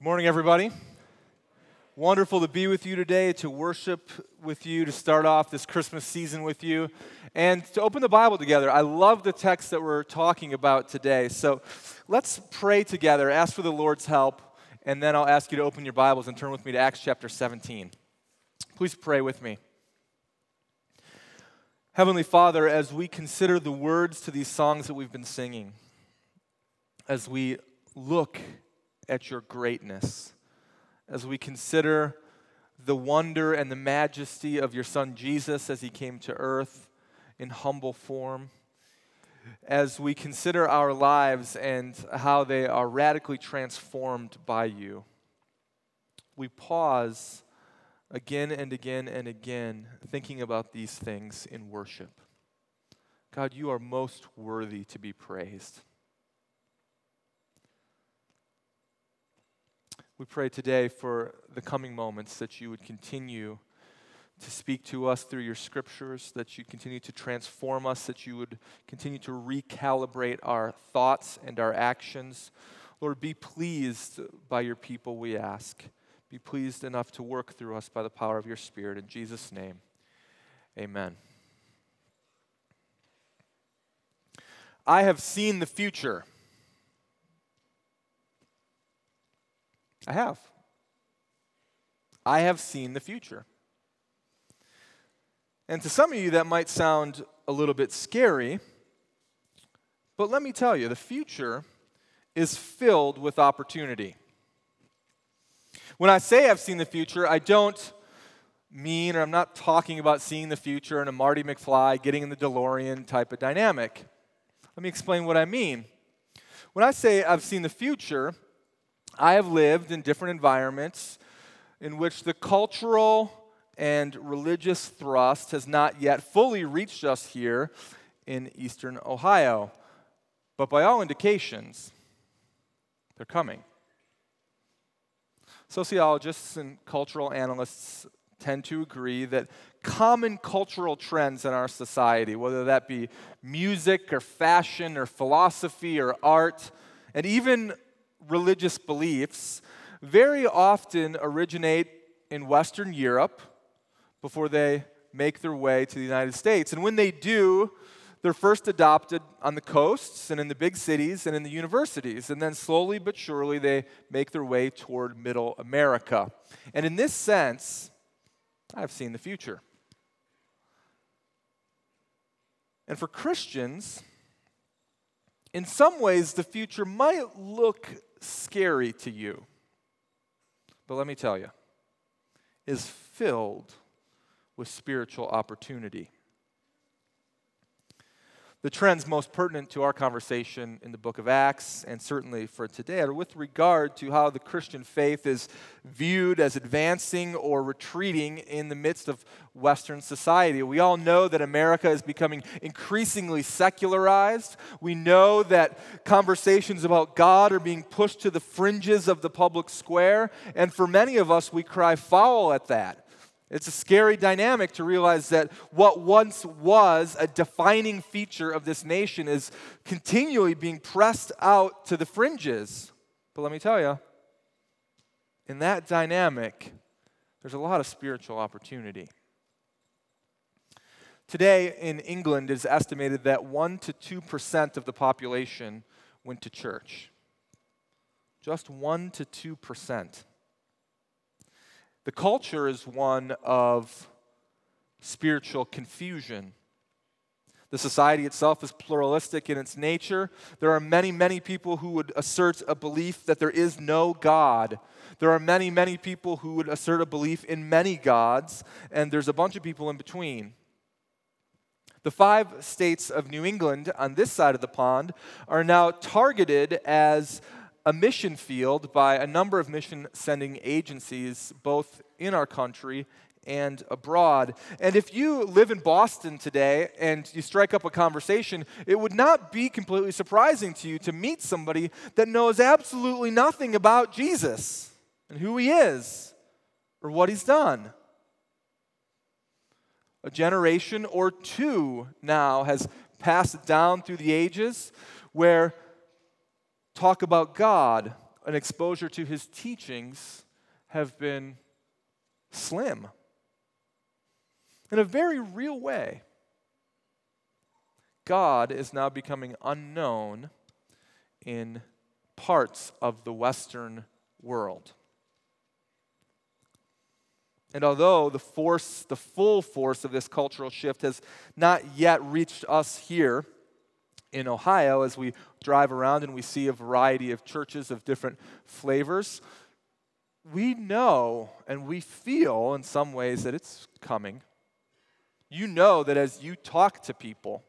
Good morning, everybody. Wonderful to be with you today, to worship with you, to start off this Christmas season with you, and to open the Bible together. I love the text that we're talking about today. So let's pray together, ask for the Lord's help, and then I'll ask you to open your Bibles and turn with me to Acts chapter 17. Please pray with me. Heavenly Father, as we consider the words to these songs that we've been singing, as we look at your greatness, as we consider the wonder and the majesty of your Son Jesus as he came to earth in humble form, as we consider our lives and how they are radically transformed by you, we pause again and again and again thinking about these things in worship. God, you are most worthy to be praised. We pray today for the coming moments that you would continue to speak to us through your scriptures, that you continue to transform us, that you would continue to recalibrate our thoughts and our actions. Lord, be pleased by your people, we ask. Be pleased enough to work through us by the power of your Spirit. In Jesus' name, amen. I have seen the future. I have. I have seen the future. And to some of you, that might sound a little bit scary, but let me tell you, the future is filled with opportunity. When I say I've seen the future, I don't mean, or I'm not talking about seeing the future in a Marty McFly, getting in the DeLorean type of dynamic. Let me explain what I mean. When I say I've seen the future, I have lived in different environments in which the cultural and religious thrust has not yet fully reached us here in eastern Ohio. But by all indications, they're coming. Sociologists and cultural analysts tend to agree that common cultural trends in our society, whether that be music or fashion or philosophy or art, and even religious beliefs, very often originate in Western Europe before they make their way to the United States. And when they do, they're first adopted on the coasts and in the big cities and in the universities. And then slowly but surely, they make their way toward Middle America. And in this sense, I've seen the future. And for Christians, in some ways, the future might look scary to you, but let me tell you, is filled with spiritual opportunity. The trends most pertinent to our conversation in the book of Acts, and certainly for today, are with regard to how the Christian faith is viewed as advancing or retreating in the midst of Western society. We all know that America is becoming increasingly secularized. We know that conversations about God are being pushed to the fringes of the public square, and for many of us, we cry foul at that. It's a scary dynamic to realize that what once was a defining feature of this nation is continually being pressed out to the fringes. But let me tell you, in that dynamic, there's a lot of spiritual opportunity. Today in England, it is estimated that 1% to 2% of the population went to church. Just 1% to 2%. The culture is one of spiritual confusion. The society itself is pluralistic in its nature. There are many, many people who would assert a belief that there is no God. There are many, many people who would assert a belief in many gods, and there's a bunch of people in between. The five states of New England on this side of the pond are now targeted as a mission field by a number of mission-sending agencies, both in our country and abroad. And if you live in Boston today and you strike up a conversation, it would not be completely surprising to you to meet somebody that knows absolutely nothing about Jesus and who he is or what he's done. A generation or two now has passed down through the ages where talk about God, an exposure to his teachings have been slim in a very real way. God is now becoming unknown in parts of the Western world. And although the full force of this cultural shift has not yet reached us here in Ohio, as we drive around and we see a variety of churches of different flavors, we know and we feel in some ways that it's coming. You know that as you talk to people,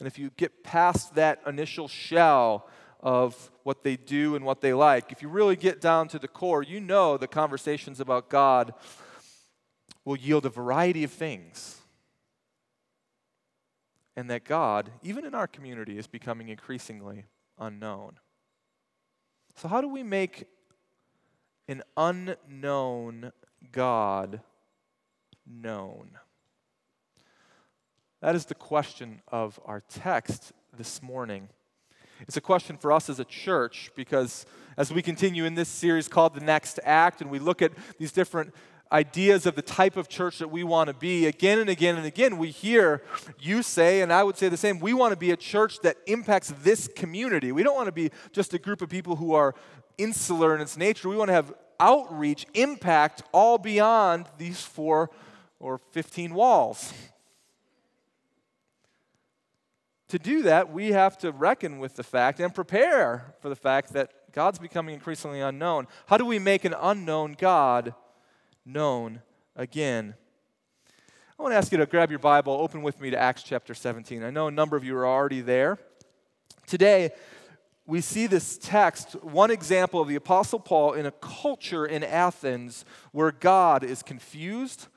and if you get past that initial shell of what they do and what they like, if you really get down to the core, you know the conversations about God will yield a variety of things. And that God, even in our community, is becoming increasingly unknown. So how do we make an unknown God known? That is the question of our text this morning. It's a question for us as a church, because as we continue in this series called The Next Act, and we look at these different ideas of the type of church that we want to be, again and again and again, we hear you say, and I would say the same, we want to be a church that impacts this community. We don't want to be just a group of people who are insular in its nature. We want to have outreach, impact, all beyond these 4 or 15 walls. To do that, we have to reckon with the fact and prepare for the fact that God's becoming increasingly unknown. How do we make an unknown God known again? I want to ask you to grab your Bible, open with me to Acts chapter 17. I know a number of you are already there. Today, we see this text, one example of the Apostle Paul in a culture in Athens where God is confused,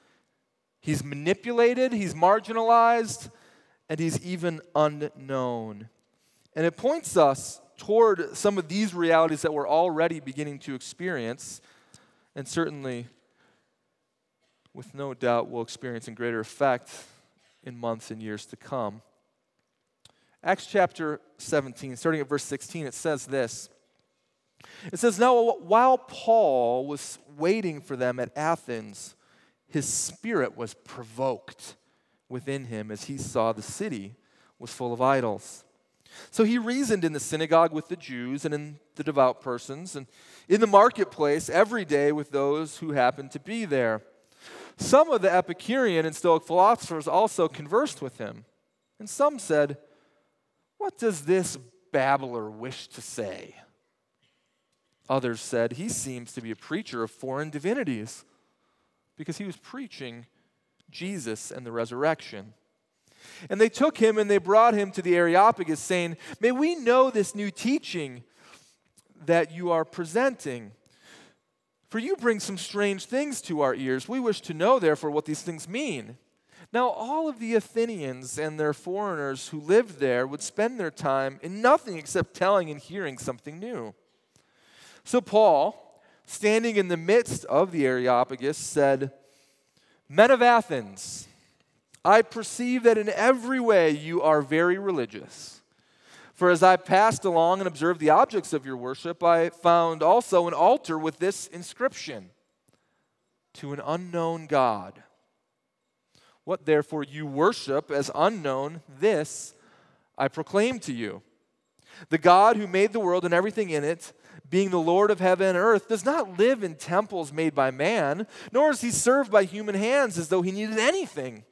he's manipulated, he's marginalized, and he's even unknown. And it points us toward some of these realities that we're already beginning to experience, and certainly, with no doubt, we'll experience in greater effect in months and years to come. Acts chapter 17, starting at verse 16, it says this. It says, "Now while Paul was waiting for them at Athens, his spirit was provoked within him as he saw the city was full of idols. So he reasoned in the synagogue with the Jews and in the devout persons, and in the marketplace every day with those who happened to be there. Some of the Epicurean and Stoic philosophers also conversed with him, and some said, 'What does this babbler wish to say?' Others said, 'He seems to be a preacher of foreign divinities,' because he was preaching Jesus and the resurrection. And they took him and they brought him to the Areopagus, saying, 'May we know this new teaching that you are presenting? For you bring some strange things to our ears. We wish to know, therefore, what these things mean.' Now all of the Athenians and their foreigners who lived there would spend their time in nothing except telling and hearing something new. So Paul, standing in the midst of the Areopagus, said, 'Men of Athens, I perceive that in every way you are very religious. For as I passed along and observed the objects of your worship, I found also an altar with this inscription: To an unknown God. What therefore you worship as unknown, this I proclaim to you. The God who made the world and everything in it, being the Lord of heaven and earth, does not live in temples made by man, nor is he served by human hands as though he needed anything,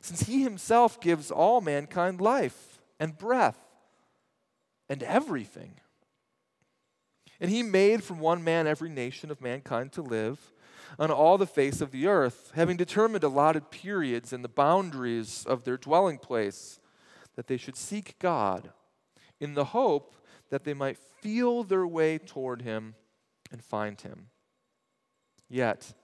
since he himself gives all mankind life and breath and everything. And he made from one man every nation of mankind to live on all the face of the earth, having determined allotted periods and the boundaries of their dwelling place, that they should seek God in the hope that they might feel their way toward him and find him. Yet,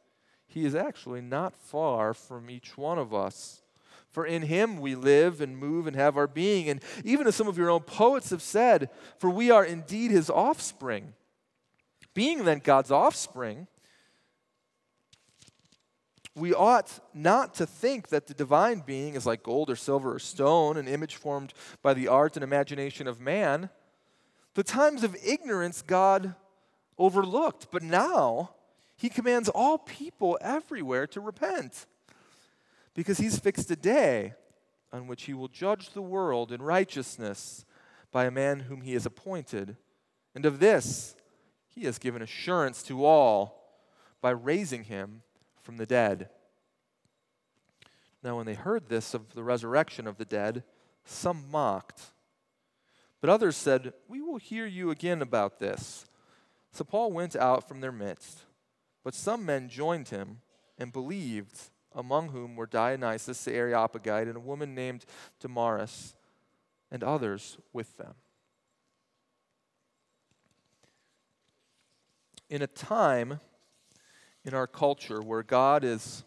he is actually not far from each one of us. For in him we live and move and have our being. And even as some of your own poets have said, for we are indeed his offspring. Being then God's offspring, we ought not to think that the divine being is like gold or silver or stone, an image formed by the art and imagination of man. The times of ignorance God overlooked, but now he commands all people everywhere to repent because he's fixed a day on which he will judge the world in righteousness by a man whom he has appointed. And of this he has given assurance to all by raising him from the dead. Now when they heard this of the resurrection of the dead, some mocked. But others said, "We will hear you again about this." So Paul went out from their midst. But some men joined him and believed, among whom were Dionysus the Areopagite and a woman named Damaris, and others with them. In a time in our culture where God is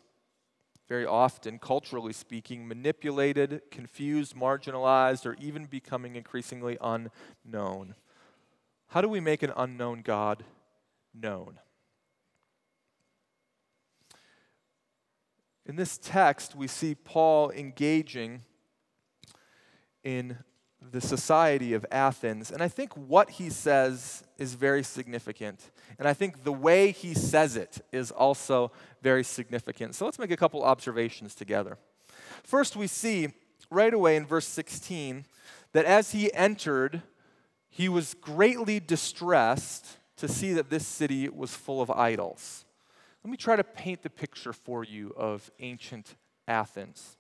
very often, culturally speaking, manipulated, confused, marginalized, or even becoming increasingly unknown, how do we make an unknown God known? In this text, we see Paul engaging in the society of Athens. And I think what he says is very significant. And I think the way he says it is also very significant. So let's make a couple observations together. First, we see right away in verse 16 that as he entered, he was greatly distressed to see that this city was full of idols. Let me try to paint the picture for you of ancient Athens.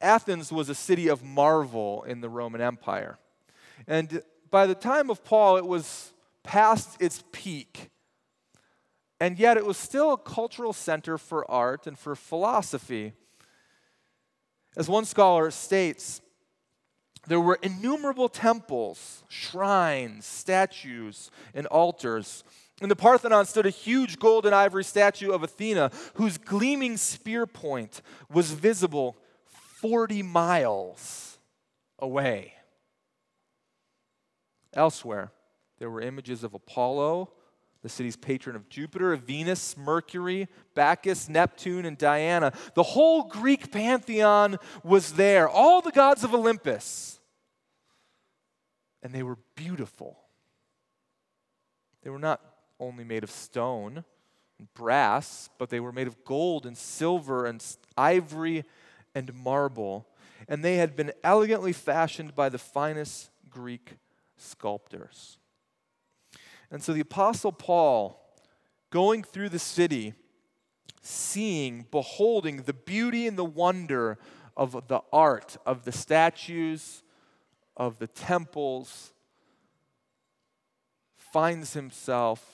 Athens was a city of marvel in the Roman Empire. And by the time of Paul, it was past its peak. And yet it was still a cultural center for art and for philosophy. As one scholar states, there were innumerable temples, shrines, statues, and altars. In the Parthenon stood a huge gold and ivory statue of Athena, whose gleaming spear point was visible 40 miles away. Elsewhere, there were images of Apollo, the city's patron of Jupiter, of Venus, Mercury, Bacchus, Neptune, and Diana. The whole Greek pantheon was there, all the gods of Olympus. And they were beautiful. They were not only made of stone and brass, but they were made of gold and silver and ivory and marble, and they had been elegantly fashioned by the finest Greek sculptors. And so the Apostle Paul, going through the city, seeing, beholding the beauty and the wonder of the art, of the statues, of the temples, finds himself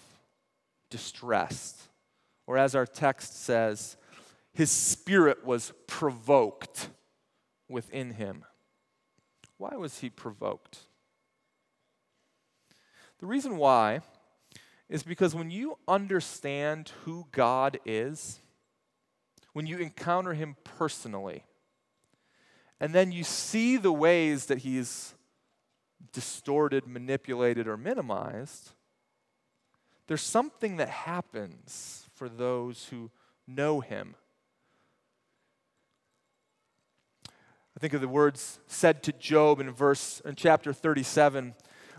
distressed, or as our text says, his spirit was provoked within him. Why was he provoked? The reason why is because when you understand who God is, when you encounter him personally, and then you see the ways that he's distorted, manipulated, or minimized, there's something that happens for those who know him. I think of the words said to Job in chapter 37.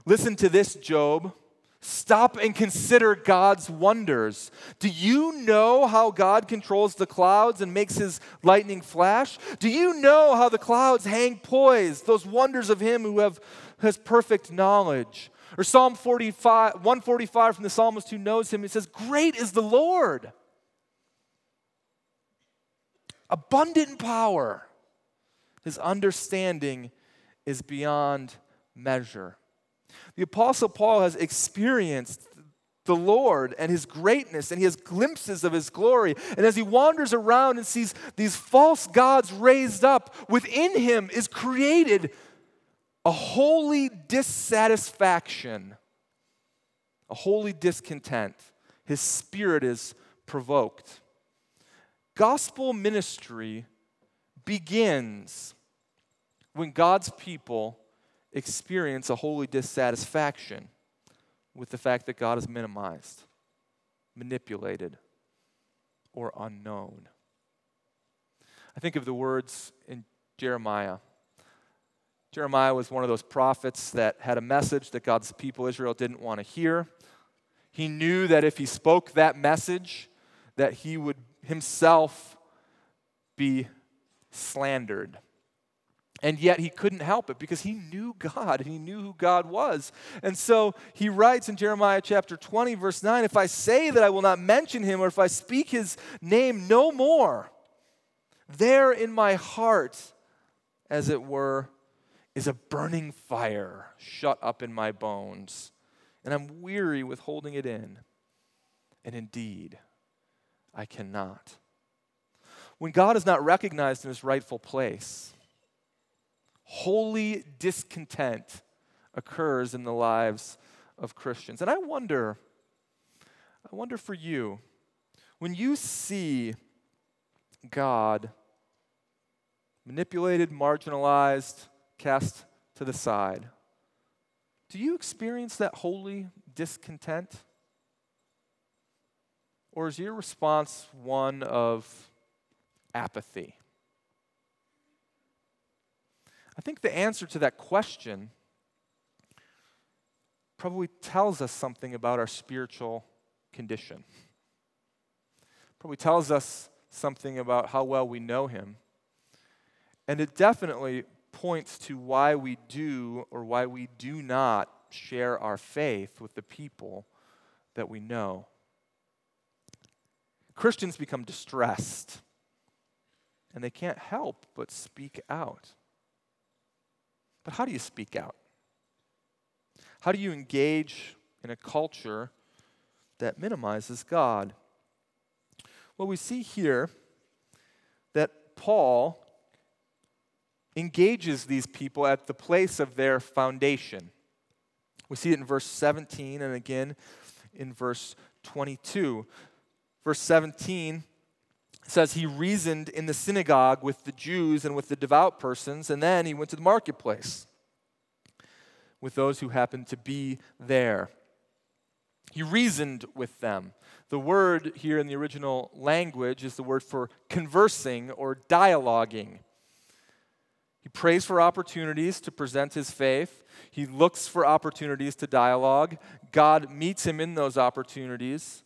"Listen to this, Job. Stop and consider God's wonders. Do you know how God controls the clouds and makes his lightning flash? Do you know how the clouds hang poised, those wonders of him who has perfect knowledge?" Or Psalm 145 from the psalmist who knows him, it says, "Great is the Lord, abundant in power. His understanding is beyond measure." The Apostle Paul has experienced the Lord and his greatness, and he has glimpses of his glory. And as he wanders around and sees these false gods raised up, within him is created a holy dissatisfaction, a holy discontent. His spirit is provoked. Gospel ministry begins when God's people experience a holy dissatisfaction with the fact that God is minimized, manipulated, or unknown. I think of the words in Jeremiah. Jeremiah was one of those prophets that had a message that God's people Israel didn't want to hear. He knew that if he spoke that message, that he would himself be slandered. And yet he couldn't help it because he knew God and he knew who God was. And so he writes in Jeremiah chapter 20, verse 9, if I say that I will not mention him or if I speak his name no more, there in my heart, as it were, is a burning fire shut up in my bones, and I'm weary with holding it in. And indeed, I cannot. When God is not recognized in his rightful place, holy discontent occurs in the lives of Christians. And I wonder for you, when you see God manipulated, marginalized, cast to the side, do you experience that holy discontent? Or is your response one of apathy? I think the answer to that question probably tells us something about our spiritual condition. Probably tells us something about how well we know him. And it definitely points to why we do or why we do not share our faith with the people that we know. Christians become distressed, and they can't help but speak out. But how do you speak out? How do you engage in a culture that minimizes God? Well, we see here that Paul engages these people at the place of their foundation. We see it in verse 17 and again in verse 22. Verse 17 says, he reasoned in the synagogue with the Jews and with the devout persons, and then he went to the marketplace with those who happened to be there. He reasoned with them. The word here in the original language is the word for conversing or dialoguing. He prays for opportunities to present his faith. He looks for opportunities to dialogue. God meets him in those opportunities.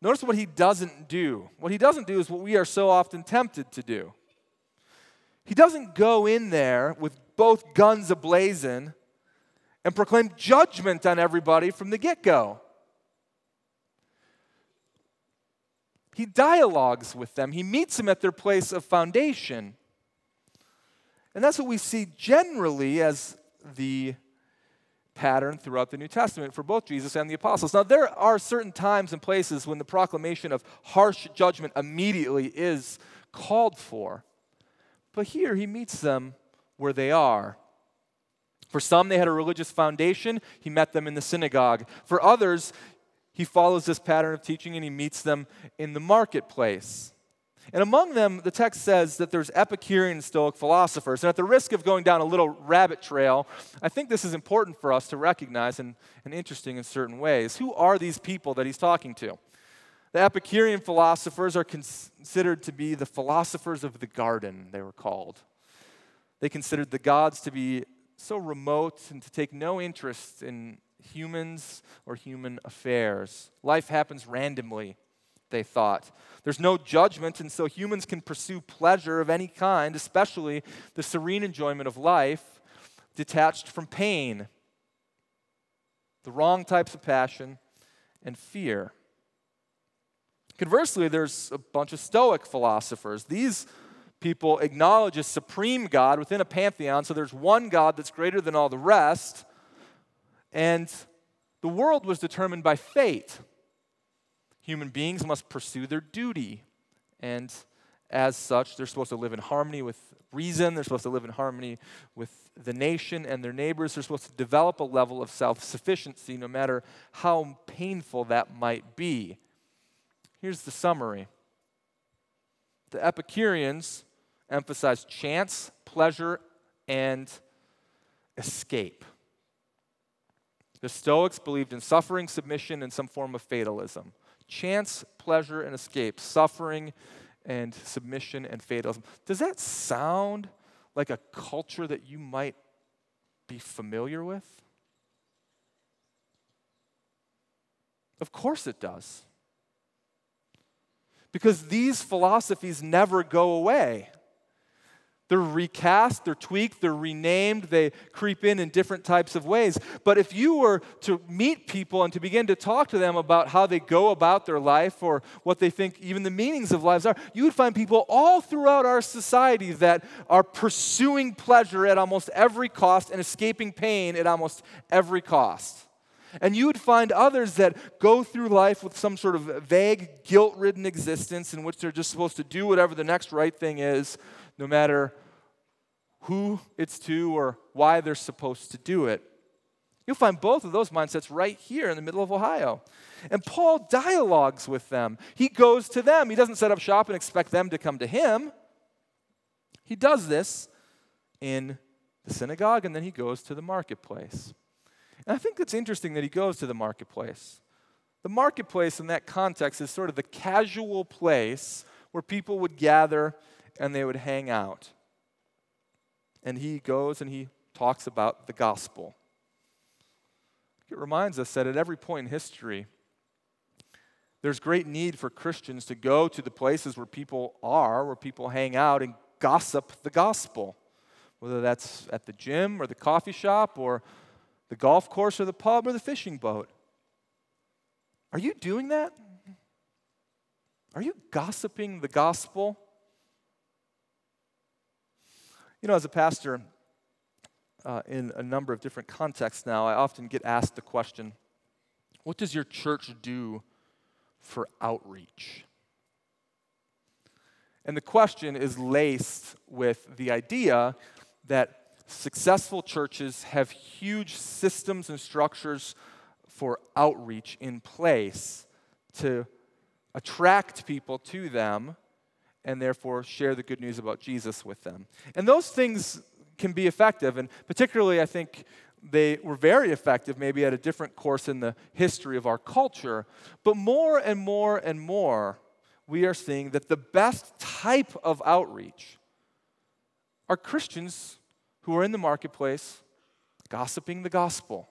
Notice what he doesn't do. What he doesn't do is what we are so often tempted to do. He doesn't go in there with both guns ablazing and proclaim judgment on everybody from the get-go. He dialogues with them. He meets them at their place of foundation. And that's what we see generally as the pattern throughout the New Testament for both Jesus and the apostles. Now, there are certain times and places when the proclamation of harsh judgment immediately is called for. But here, he meets them where they are. For some, they had a religious foundation. He met them in the synagogue. For others, he follows this pattern of teaching and he meets them in the marketplace. And among them, the text says that there's Epicurean Stoic philosophers. And at the risk of going down a little rabbit trail, I think this is important for us to recognize and interesting in certain ways. Who are these people that he's talking to? The Epicurean philosophers are considered to be the philosophers of the garden, they were called. They considered the gods to be so remote and to take no interest in humans or human affairs. Life happens randomly, they thought. There's no judgment, and so humans can pursue pleasure of any kind, especially the serene enjoyment of life, detached from pain, the wrong types of passion, and fear. Conversely, there's a bunch of Stoic philosophers. These people acknowledge a supreme God within a pantheon, so there's one God that's greater than all the rest, and the world was determined by fate. Human beings must pursue their duty, and as such, they're supposed to live in harmony with reason. They're supposed to live in harmony with the nation and their neighbors. They're supposed to develop a level of self-sufficiency, no matter how painful that might be. Here's the summary. The Epicureans emphasize chance, pleasure, and escape. The Stoics believed in suffering, submission, and some form of fatalism. Chance, pleasure, and escape. Suffering and submission and fatalism. Does that sound like a culture that you might be familiar with? Of course it does. Because these philosophies never go away. They're recast, they're tweaked, they're renamed, they creep in different types of ways. But if you were to meet people and to begin to talk to them about how they go about their life or what they think even the meanings of lives are, you would find people all throughout our society that are pursuing pleasure at almost every cost and escaping pain at almost every cost. And you would find others that go through life with some sort of vague, guilt-ridden existence in which they're just supposed to do whatever the next right thing is, no matter who it's to or why they're supposed to do it. You'll find both of those mindsets right here in the middle of Ohio. And Paul dialogues with them. He goes to them. He doesn't set up shop and expect them to come to him. He does this in the synagogue, and then he goes to the marketplace. And I think it's interesting that he goes to the marketplace. The marketplace in that context is sort of the casual place where people would gather and they would hang out. And he goes and he talks about the gospel. It reminds us that at every point in history, there's great need for Christians to go to the places where people are, where people hang out and gossip the gospel, whether that's at the gym or the coffee shop or the golf course or the pub or the fishing boat. Are you doing that? Are you gossiping the gospel? You know, as a pastor in a number of different contexts now, I often get asked the question, what does your church do for outreach? And the question is laced with the idea that successful churches have huge systems and structures for outreach in place to attract people to them and therefore share the good news about Jesus with them. And those things can be effective, and particularly I think they were very effective maybe at a different course in the history of our culture. But more and more and more, we are seeing that the best type of outreach are Christians who are in the marketplace gossiping the gospel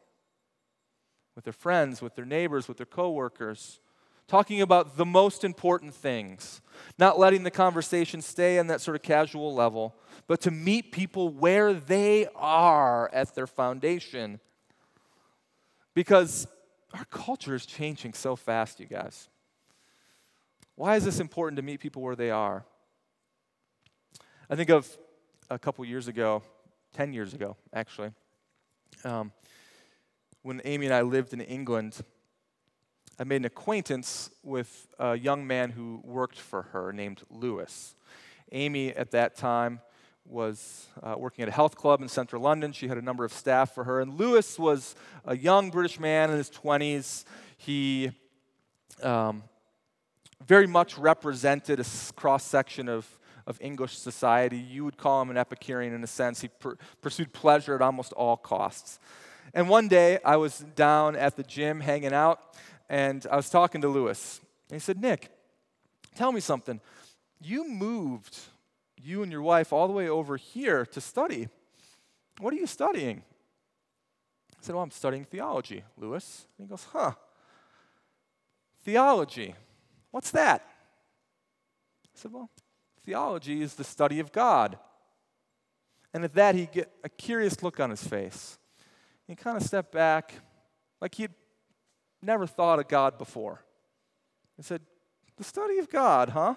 with their friends, with their neighbors, with their coworkers, talking about the most important things, not letting the conversation stay on that sort of casual level, but to meet people where they are at their foundation. Because our culture is changing so fast, you guys. Why is this important to meet people where they are? I think of a couple years ago, 10 years ago, actually, when Amy and I lived in England, I made an acquaintance with a young man who worked for her named Lewis. Amy, at that time, was working at a health club in central London. She had a number of staff for her, and Lewis was a young British man in his 20s. He very much represented a cross-section of English society. You would call him an Epicurean in a sense. He pursued pleasure at almost all costs. And one day, I was down at the gym hanging out, and I was talking to Lewis. And he said, "Nick, tell me something. You moved, you and your wife, all the way over here to study. What are you studying?" I said, "Well, I'm studying theology, Lewis." And he goes, "Huh. Theology. What's that?" I said, "Well, theology is the study of God." And at that, he get a curious look on his face. He kind of stepped back like he'd never thought of God before. He said, "The study of God, huh?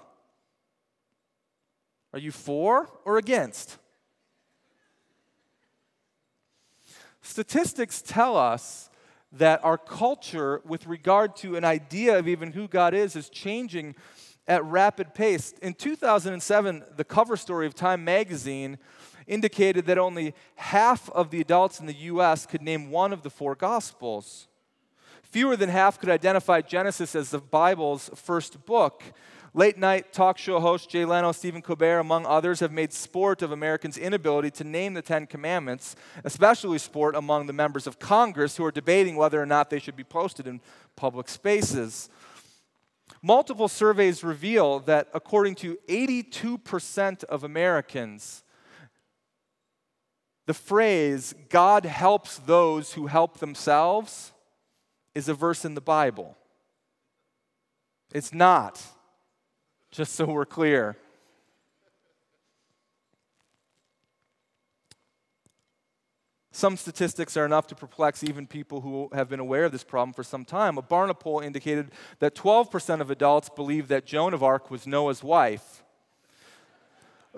Are you for or against?" Statistics tell us that our culture, with regard to an idea of even who God is changing at rapid pace. In 2007, the cover story of Time magazine indicated that only half of the adults in the U.S. could name one of the four Gospels. Fewer than half could identify Genesis as the Bible's first book. Late-night talk show hosts Jay Leno, Stephen Colbert, among others, have made sport of Americans' inability to name the Ten Commandments, especially sport among the members of Congress who are debating whether or not they should be posted in public spaces. Multiple surveys reveal that, according to 82% of Americans, the phrase, "God helps those who help themselves," is a verse in the Bible. It's not, just so we're clear. Some statistics are enough to perplex even people who have been aware of this problem for some time. A Barna poll indicated that 12% of adults believe that Joan of Arc was Noah's wife.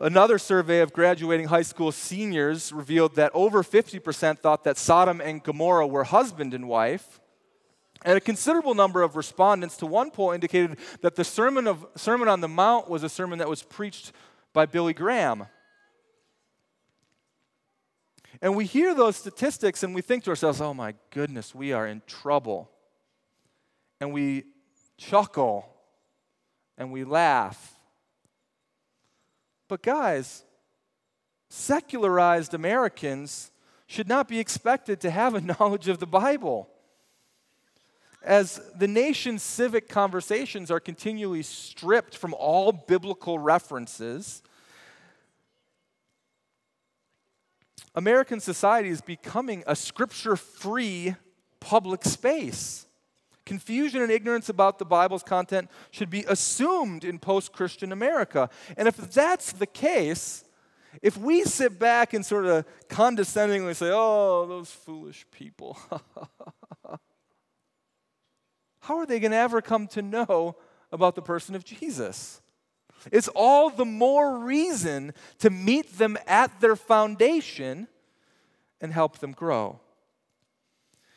Another survey of graduating high school seniors revealed that over 50% thought that Sodom and Gomorrah were husband and wife. And a considerable number of respondents to one poll indicated that the Sermon on the Mount was a sermon that was preached by Billy Graham. And we hear those statistics and we think to ourselves, oh my goodness, we are in trouble. And we chuckle and we laugh. But guys, secularized Americans should not be expected to have a knowledge of the Bible. As the nation's civic conversations are continually stripped from all biblical references, American society is becoming a scripture-free public space. Confusion and ignorance about the Bible's content should be assumed in post-Christian America. And if that's the case, if we sit back and sort of condescendingly say, oh, those foolish people, how are they going to ever come to know about the person of Jesus? It's all the more reason to meet them at their foundation and help them grow.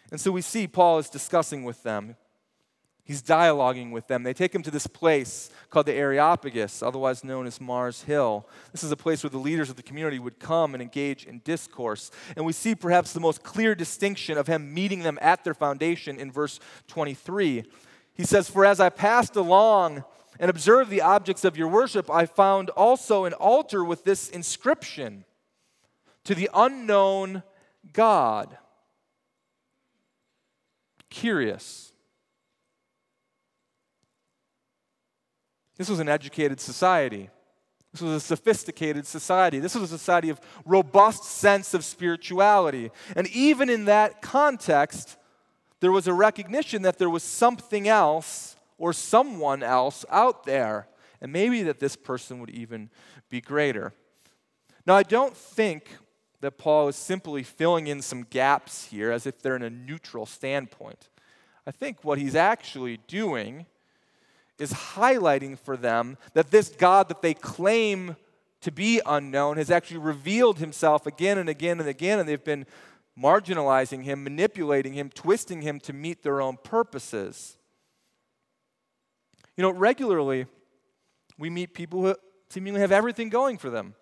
And so we see Paul is discussing with them. He's dialoguing with them. They take him to this place called the Areopagus, otherwise known as Mars Hill. This is a place where the leaders of the community would come and engage in discourse. And we see perhaps the most clear distinction of him meeting them at their foundation in verse 23. He says, "For as I passed along and observe the objects of your worship, I found also an altar with this inscription, to the unknown God." Curious. This was an educated society. This was a sophisticated society. This was a society of robust sense of spirituality. And even in that context, there was a recognition that there was something else or someone else out there, and maybe that this person would even be greater. Now, I don't think that Paul is simply filling in some gaps here as if they're in a neutral standpoint. I think what he's actually doing is highlighting for them that this God that they claim to be unknown has actually revealed himself again and again and again, and they've been marginalizing him, manipulating him, twisting him to meet their own purposes. You know, regularly, we meet people who seemingly have everything going for them.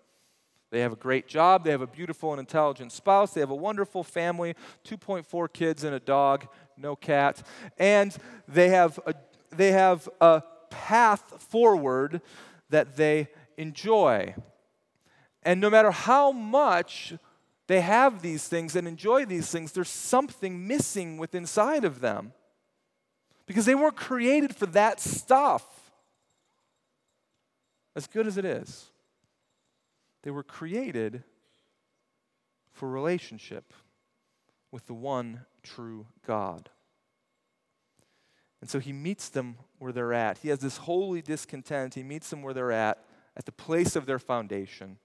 They have a great job. They have a beautiful and intelligent spouse. They have a wonderful family, 2.4 kids and a dog, no cat. And they have a path forward that they enjoy. And no matter how much they have these things and enjoy these things, there's something missing within inside of them. Because they weren't created for that stuff, as good as it is. They were created for relationship with the one true God. And so he meets them where they're at. He has this holy discontent. He meets them where they're at the place of their foundation.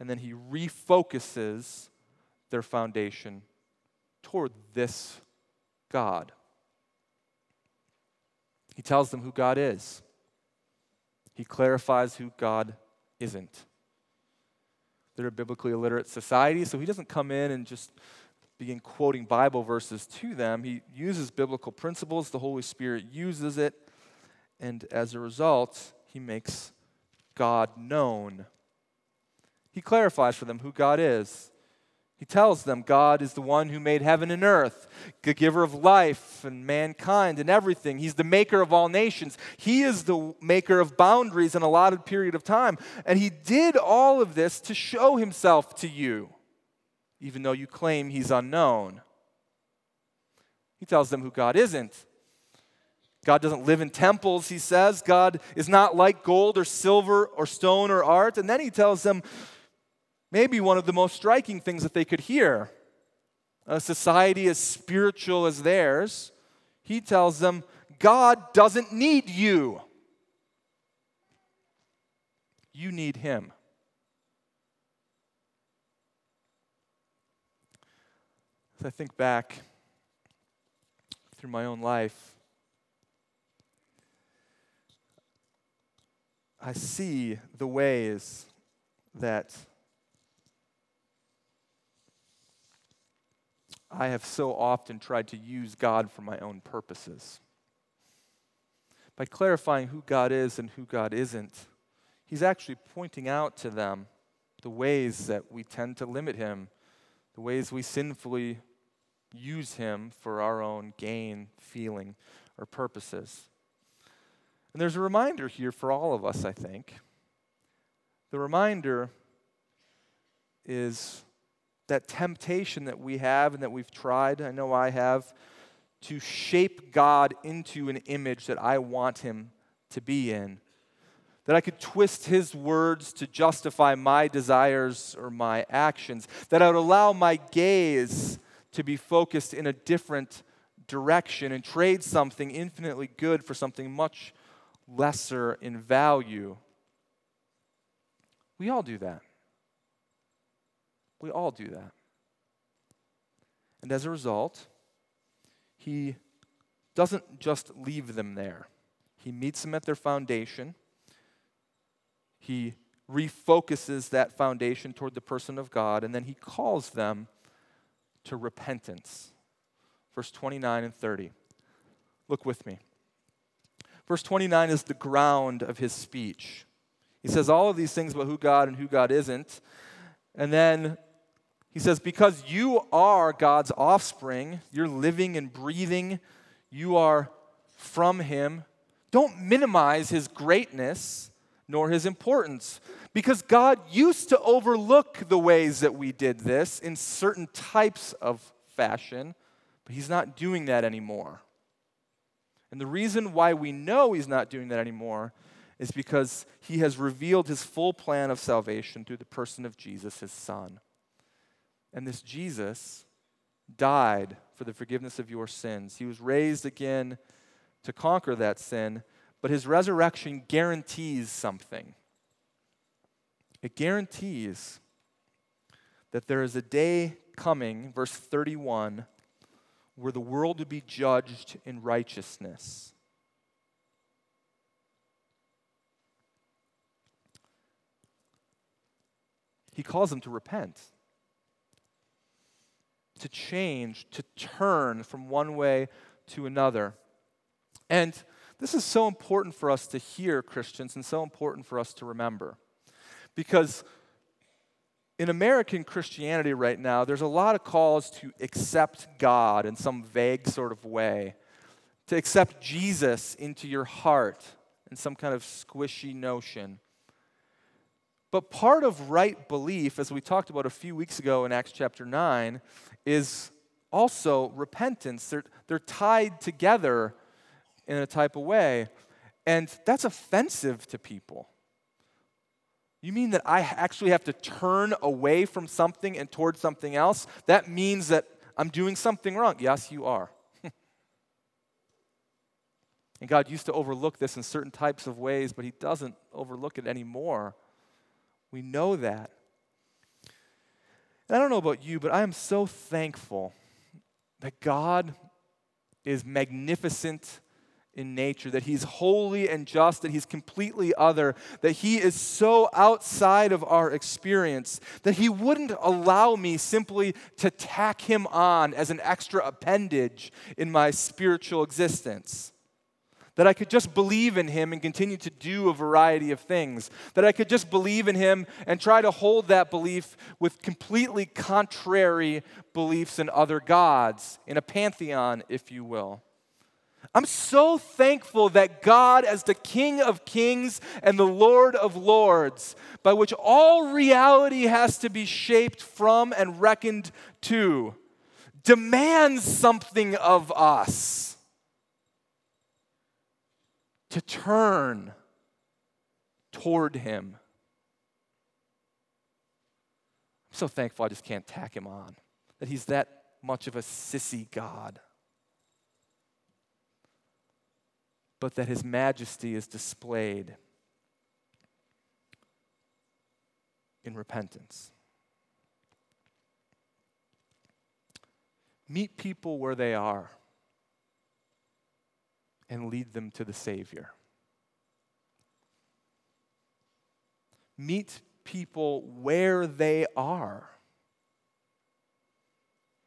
And then he refocuses their foundation toward this God. He tells them who God is. He clarifies who God isn't. They're a biblically illiterate society, so he doesn't come in and just begin quoting Bible verses to them. He uses biblical principles. The Holy Spirit uses it. And as a result, he makes God known. He clarifies for them who God is. He tells them God is the one who made heaven and earth, the giver of life and mankind and everything. He's the maker of all nations. He is the maker of boundaries in an allotted period of time. And he did all of this to show himself to you, even though you claim he's unknown. He tells them who God isn't. God doesn't live in temples, he says. God is not like gold or silver or stone or art. And then he tells them, maybe one of the most striking things that they could hear, a society as spiritual as theirs, he tells them, God doesn't need you. You need him. As I think back through my own life, I see the ways that I have so often tried to use God for my own purposes. By clarifying who God is and who God isn't, he's actually pointing out to them the ways that we tend to limit him, the ways we sinfully use him for our own gain, feeling, or purposes. And there's a reminder here for all of us, I think. The reminder is that temptation that we have and that we've tried, I know I have, to shape God into an image that I want him to be in. That I could twist his words to justify my desires or my actions. That I would allow my gaze to be focused in a different direction and trade something infinitely good for something much lesser in value. We all do that. We all do that. And as a result, he doesn't just leave them there. He meets them at their foundation. He refocuses that foundation toward the person of God, and then he calls them to repentance. Verse 29 and 30. Look with me. Verse 29 is the ground of his speech. He says all of these things about who God and who God isn't. And then he says, because you are God's offspring, you're living and breathing, you are from him. Don't minimize his greatness nor his importance. Because God used to overlook the ways that we did this in certain types of fashion, but he's not doing that anymore. And the reason why we know he's not doing that anymore is because he has revealed his full plan of salvation through the person of Jesus, his son. And this Jesus died for the forgiveness of your sins. He was raised again to conquer that sin, but his resurrection guarantees something. It guarantees that there is a day coming, verse 31, where the world will be judged in righteousness. He calls them to repent, to change, to turn from one way to another. And this is so important for us to hear, Christians, and so important for us to remember. Because in American Christianity right now, there's a lot of calls to accept God in some vague sort of way, to accept Jesus into your heart in some kind of squishy notion. But part of right belief, as we talked about a few weeks ago in Acts chapter 9, is also repentance. They're tied together in a type of way, and that's offensive to people. You mean that I actually have to turn away from something and toward something else? That means that I'm doing something wrong. Yes, you are. And God used to overlook this in certain types of ways, but he doesn't overlook it anymore. We know that. And I don't know about you, but I am so thankful that God is magnificent in nature, that he's holy and just, that he's completely other, that he is so outside of our experience, that he wouldn't allow me simply to tack him on as an extra appendage in my spiritual existence. That I could just believe in him and continue to do a variety of things. That I could just believe in him and try to hold that belief with completely contrary beliefs in other gods, in a pantheon, if you will. I'm so thankful that God, as the King of Kings and the Lord of Lords, by which all reality has to be shaped from and reckoned to, demands something of us. To turn toward him. I'm so thankful I just can't tack him on. That he's that much of a sissy God. but that his majesty is displayed in repentance. Meet people where they are and lead them to the Savior. Meet people where they are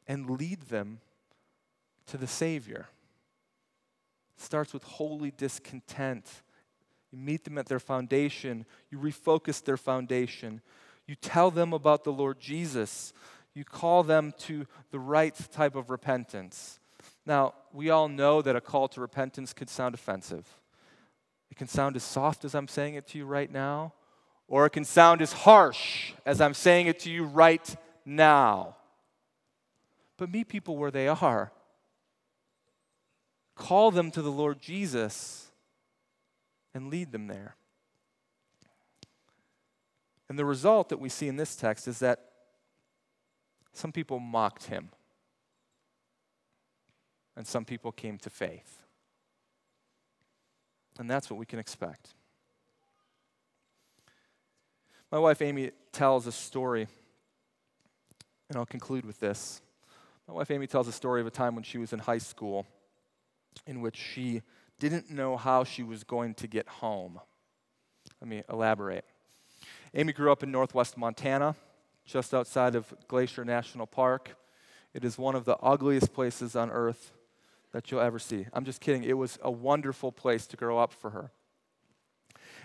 and lead them to the Savior. It starts with holy discontent. You meet them at their foundation. You refocus their foundation. You tell them about the Lord Jesus. You call them to the right type of repentance. Now, we all know that a call to repentance could sound offensive. It can sound as soft as I'm saying it to you right now, or it can sound as harsh as I'm saying it to you right now. But meet people where they are. Call them to the Lord Jesus and lead them there. And the result that we see in this text is that some people mocked him, and some people came to faith. And that's what we can expect. My wife Amy tells a story, and I'll conclude with this. My wife Amy tells a story of a time when she was in high school in which she didn't know how she was going to get home. Let me elaborate. Amy grew up in northwest Montana, just outside of Glacier National Park. It is one of the ugliest places on earth that you'll ever see. I'm just kidding. It was a wonderful place to grow up for her.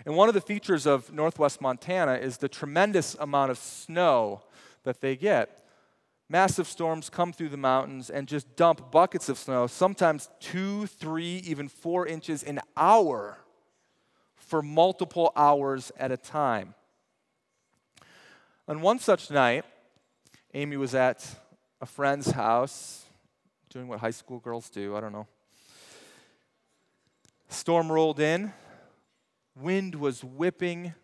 And one of the features of northwest Montana is the tremendous amount of snow that they get. Massive storms come through the mountains and just dump buckets of snow, sometimes 2, 3, even 4 inches an hour for multiple hours at a time. On one such night, Amy was at a friend's house, doing what high school girls do, I don't know. Storm rolled in, wind was whipping,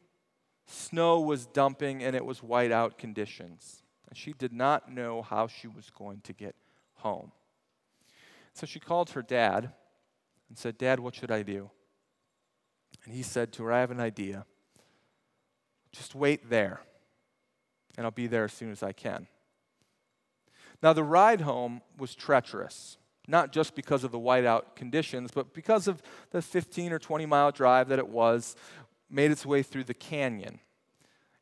snow was dumping, and it was whiteout conditions. And she did not know how she was going to get home. So she called her dad and said, "Dad, what should I do?" And he said to her, "I have an idea. Just wait there, and I'll be there as soon as I can." Now, the ride home was treacherous, not just because of the whiteout conditions, but because of the 15 or 20-mile drive that it was, made its way through the canyon.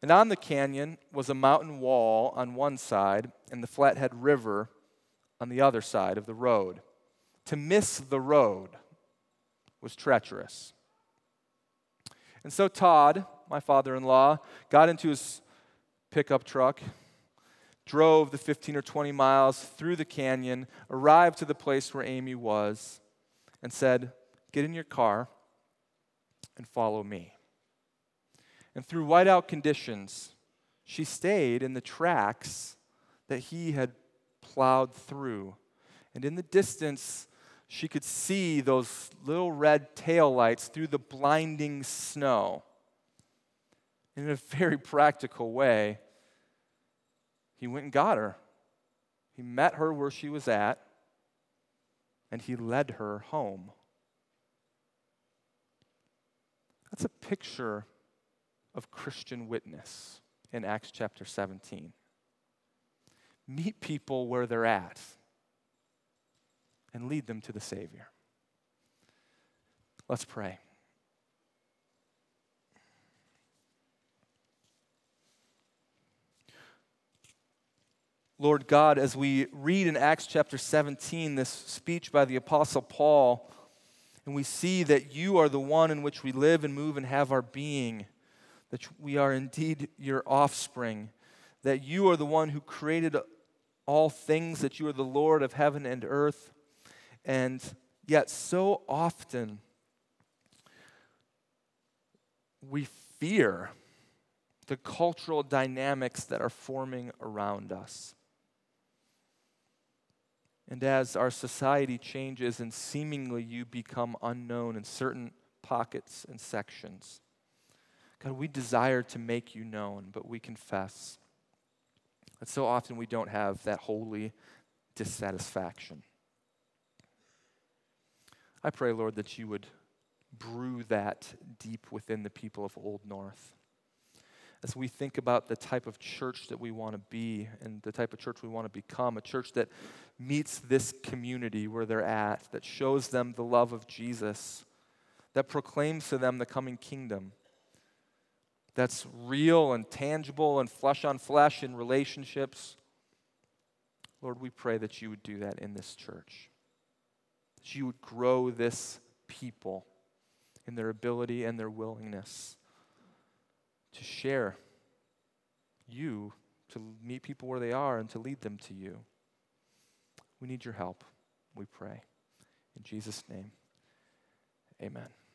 And on the canyon was a mountain wall on one side and the Flathead River on the other side of the road. To miss the road was treacherous. And so Todd, my father-in-law, got into his pickup truck, drove the 15 or 20 miles through the canyon, arrived to the place where Amy was, and said, "Get in your car and follow me." And through whiteout conditions, she stayed in the tracks that he had plowed through. And in the distance, she could see those little red taillights through the blinding snow. And in a very practical way, he went and got her. He met her where she was at, and he led her home. That's a picture of Christian witness in Acts chapter 17. Meet people where they're at and lead them to the Savior. Let's pray. Lord God, as we read in Acts chapter 17 this speech by the Apostle Paul, and we see that you are the one in which we live and move and have our being, that we are indeed your offspring, that you are the one who created all things, that you are the Lord of heaven and earth, and yet so often we fear the cultural dynamics that are forming around us. And as our society changes and seemingly you become unknown in certain pockets and sections, God, we desire to make you known, but we confess that so often we don't have that holy dissatisfaction. I pray, Lord, that you would brew that deep within the people of Old North. As we think about the type of church that we want to be and the type of church we want to become, a church that meets this community where they're at, that shows them the love of Jesus, that proclaims to them the coming kingdom, that's real and tangible and flesh on flesh in relationships. Lord, we pray that you would do that in this church, that you would grow this people in their ability and their willingness to share you, to meet people where they are, and to lead them to you. We need your help, we pray. In Jesus' name, amen.